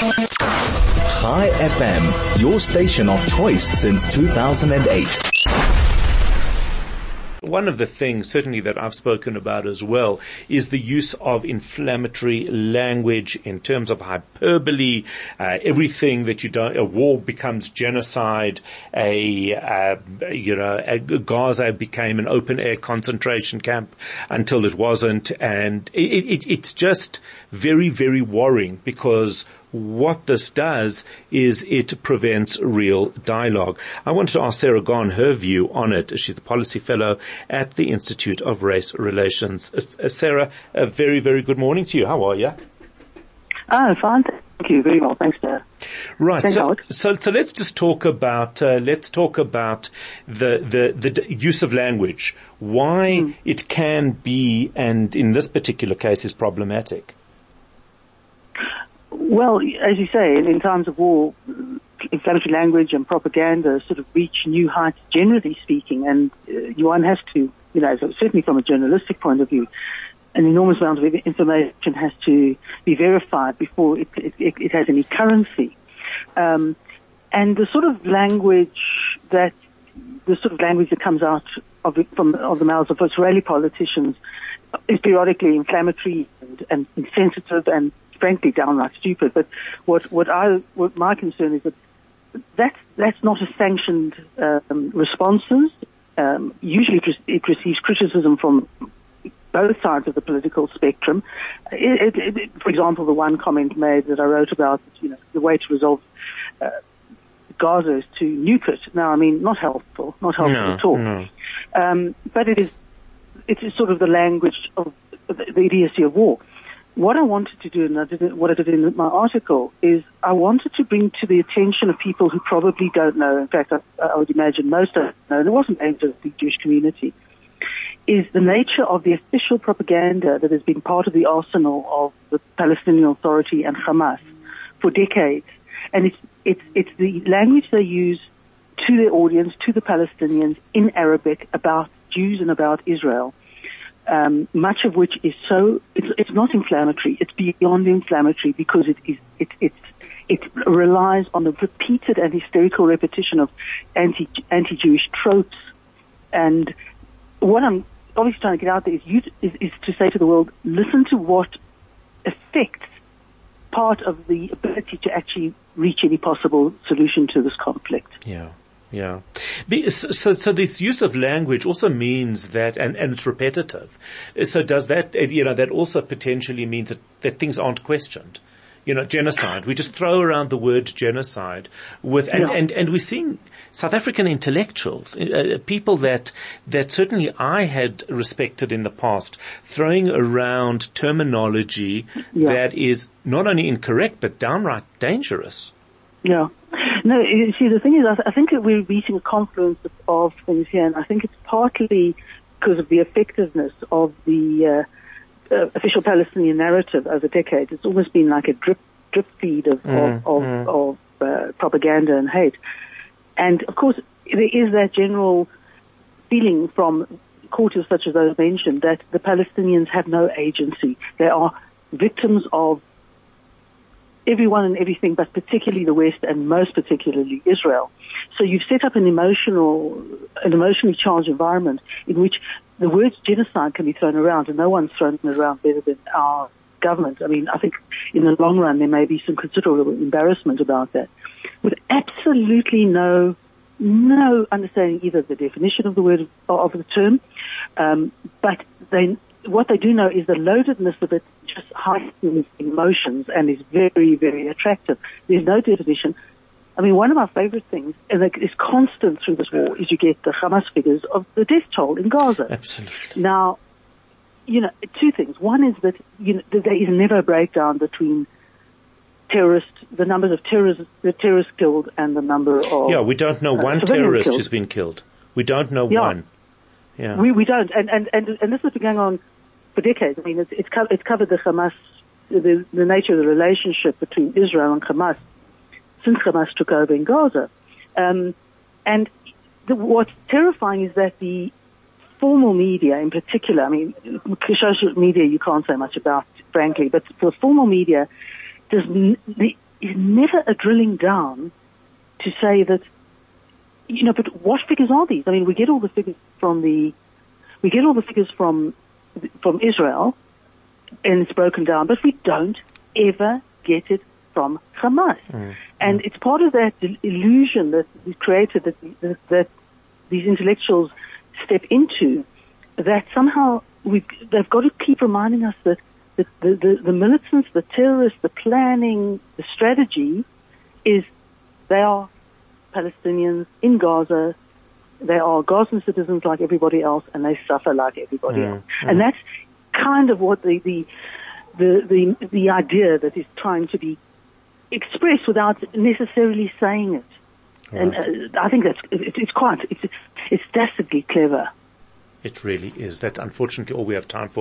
Chai FM, your station of choice since 2008. One of the things certainly that I've spoken about as well is the use of inflammatory language in terms of hyperbole, everything that you don't, a war becomes genocide, Gaza became an open air concentration camp until it wasn't, and it's just very, very worrying, because what this does is it prevents real dialogue. I wanted to ask Sarah Gon her view on it. She's the policy fellow at the Institute of Race Relations. Sarah, a very, very good morning to you. How are you? Oh, fine. Thank you. Very well. Thanks, Sarah. Right. Thanks, so let's just talk about the use of language, why it can be, and in this particular case, is problematic. Well, as you say, in times of war, inflammatory language and propaganda sort of reach new heights, generally speaking, and one has to, certainly from a journalistic point of view, an enormous amount of information has to be verified before it has any currency. And the sort of language that comes out of the mouths of Israeli politicians is periodically inflammatory and insensitive and, frankly, downright stupid. But what my concern is that's not a sanctioned responses. Usually it receives criticism from both sides of the political spectrum. For example, the one comment made that I wrote about, the way to resolve Gaza is to nuke it. Now, I mean, not helpful at all. No. But it is sort of the language of the idiocy of war. What I wanted to do, and what I did in my article, is I wanted to bring to the attention of people who probably don't know, in fact, I would imagine most don't know, and it wasn't aimed at the Jewish community, is the nature of the official propaganda that has been part of the arsenal of the Palestinian Authority and Hamas for decades. And it's the language they use to their audience, to the Palestinians, in Arabic, about Jews and about Israel. Much of which is it's not inflammatory. It's beyond inflammatory because it relies on the repeated and hysterical repetition of anti-Jewish tropes. And what I'm obviously trying to get out there is to say to the world, listen to what affects part of the ability to actually reach any possible solution to this conflict. Yeah. Yeah. So this use of language also means that, and it's repetitive. So does that, that also potentially means that things aren't questioned. Genocide. We just throw around the word genocide and we're seeing South African intellectuals, people that certainly I had respected in the past, throwing around terminology that is not only incorrect, but downright dangerous. Yeah. No, you see, the thing is, I think that we're reaching a confluence of things here, and I think it's partly because of the effectiveness of the official Palestinian narrative over decades. It's almost been like a drip feed of propaganda and hate. And, of course, there is that general feeling from quarters such as those mentioned that the Palestinians have no agency. They are victims of everyone and everything, but particularly the West and most particularly Israel. So you've set up an emotionally charged environment in which the words genocide can be thrown around, and no one's thrown it around better than our government. I mean, I think in the long run there may be some considerable embarrassment about that, with absolutely no understanding either of the definition of the word or of the term. But what they do know is the loadedness of it just heightens emotions and is very, very attractive. There's no definition. I mean, one of my favorite things, and it is constant through this war, is you get the Hamas figures of the death toll in Gaza. Absolutely. Now, two things. One is that, there is never a breakdown between the numbers of terrorists killed and the number of... Yeah, we don't know one terrorist who's been killed. We don't know one. Yeah. We don't, and this has been going on for decades. I mean, it's covered the nature of the relationship between Israel and Hamas since Hamas took over in Gaza. What's terrifying is that the formal media, in particular, I mean, social media you can't say much about, frankly, but the formal media is never a drilling down to say that, you know, but what figures are these? I mean, we get all the figures from from Israel, and it's broken down, but we don't ever get it from Hamas. Mm. And it's part of that illusion that we created, that these intellectuals step into, that somehow they've got to keep reminding us that the militants, the terrorists, the planning, the strategy they are Palestinians in Gaza. They are Gazan citizens like everybody else, and they suffer like everybody else. Mm. And that's kind of what the idea that is trying to be expressed without necessarily saying it. Right. And I think it's dastardly clever. It really is. That's unfortunately all we have time for.